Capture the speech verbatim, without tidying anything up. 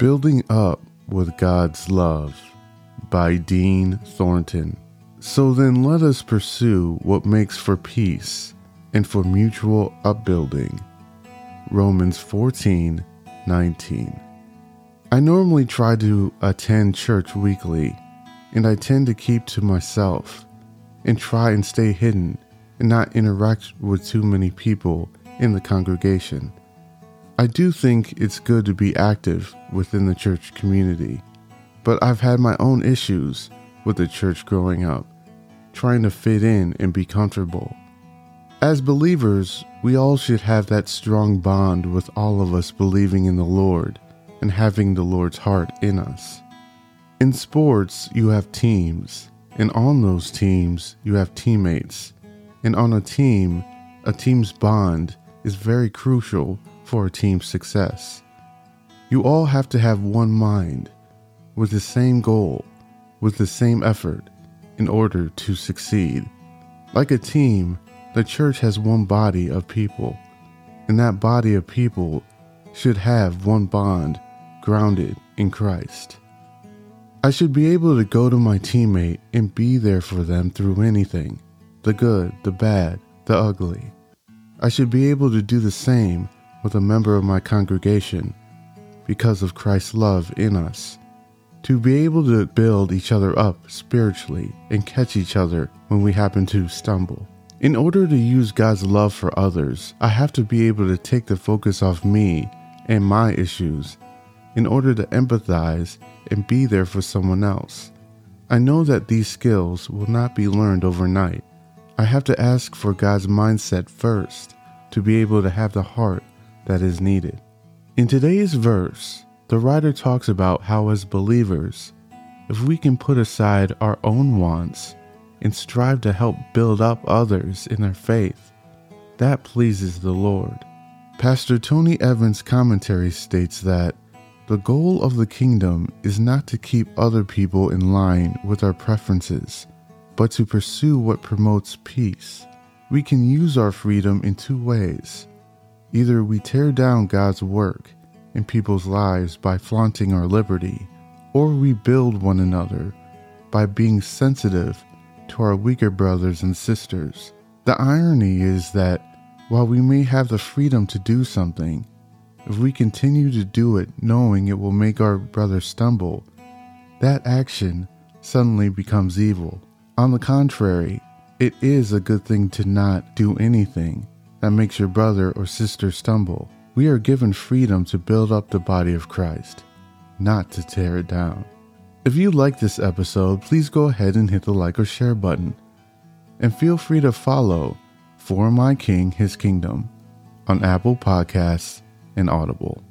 Building Up with God's Love by Dean Thornton. So then let us pursue what makes for peace and for mutual upbuilding. Romans fourteen nineteen. I normally try to attend church weekly, and I tend to keep to myself and try and stay hidden and not interact with too many people in the congregation. I do think it's good to be active within the church community, but I've had my own issues with the church growing up, trying to fit in and be comfortable. As believers, we all should have that strong bond with all of us believing in the Lord and having the Lord's heart in us. In sports, you have teams, and on those teams, you have teammates. And on a team, a team's bond is very crucial for a team's success. You all have to have one mind, with the same goal, with the same effort, in order to succeed. Like a team, the church has one body of people, and that body of people should have one bond grounded in Christ. I should be able to go to my teammate and be there for them through anything, the good, the bad, the ugly. I should be able to do the same with a member of my congregation because of Christ's love in us, to be able to build each other up spiritually and catch each other when we happen to stumble. In order to use God's love for others, I have to be able to take the focus off me and my issues in order to empathize and be there for someone else. I know that these skills will not be learned overnight. I have to ask for God's mindset first to be able to have the heart that is needed. In today's verse, the writer talks about how as believers, if we can put aside our own wants and strive to help build up others in their faith, that pleases the Lord. Pastor Tony Evans' commentary states that the goal of the kingdom is not to keep other people in line with our preferences, but to pursue what promotes peace. We can use our freedom in two ways. Either we tear down God's work in people's lives by flaunting our liberty, or we build one another by being sensitive to our weaker brothers and sisters. The irony is that while we may have the freedom to do something, if we continue to do it knowing it will make our brother stumble, that action suddenly becomes evil. On the contrary, it is a good thing to not do anything that makes your brother or sister stumble. We are given freedom to build up the body of Christ, not to tear it down. If you like this episode, please go ahead and hit the like or share button. And feel free to follow For My King, His Kingdom on Apple Podcasts and Audible.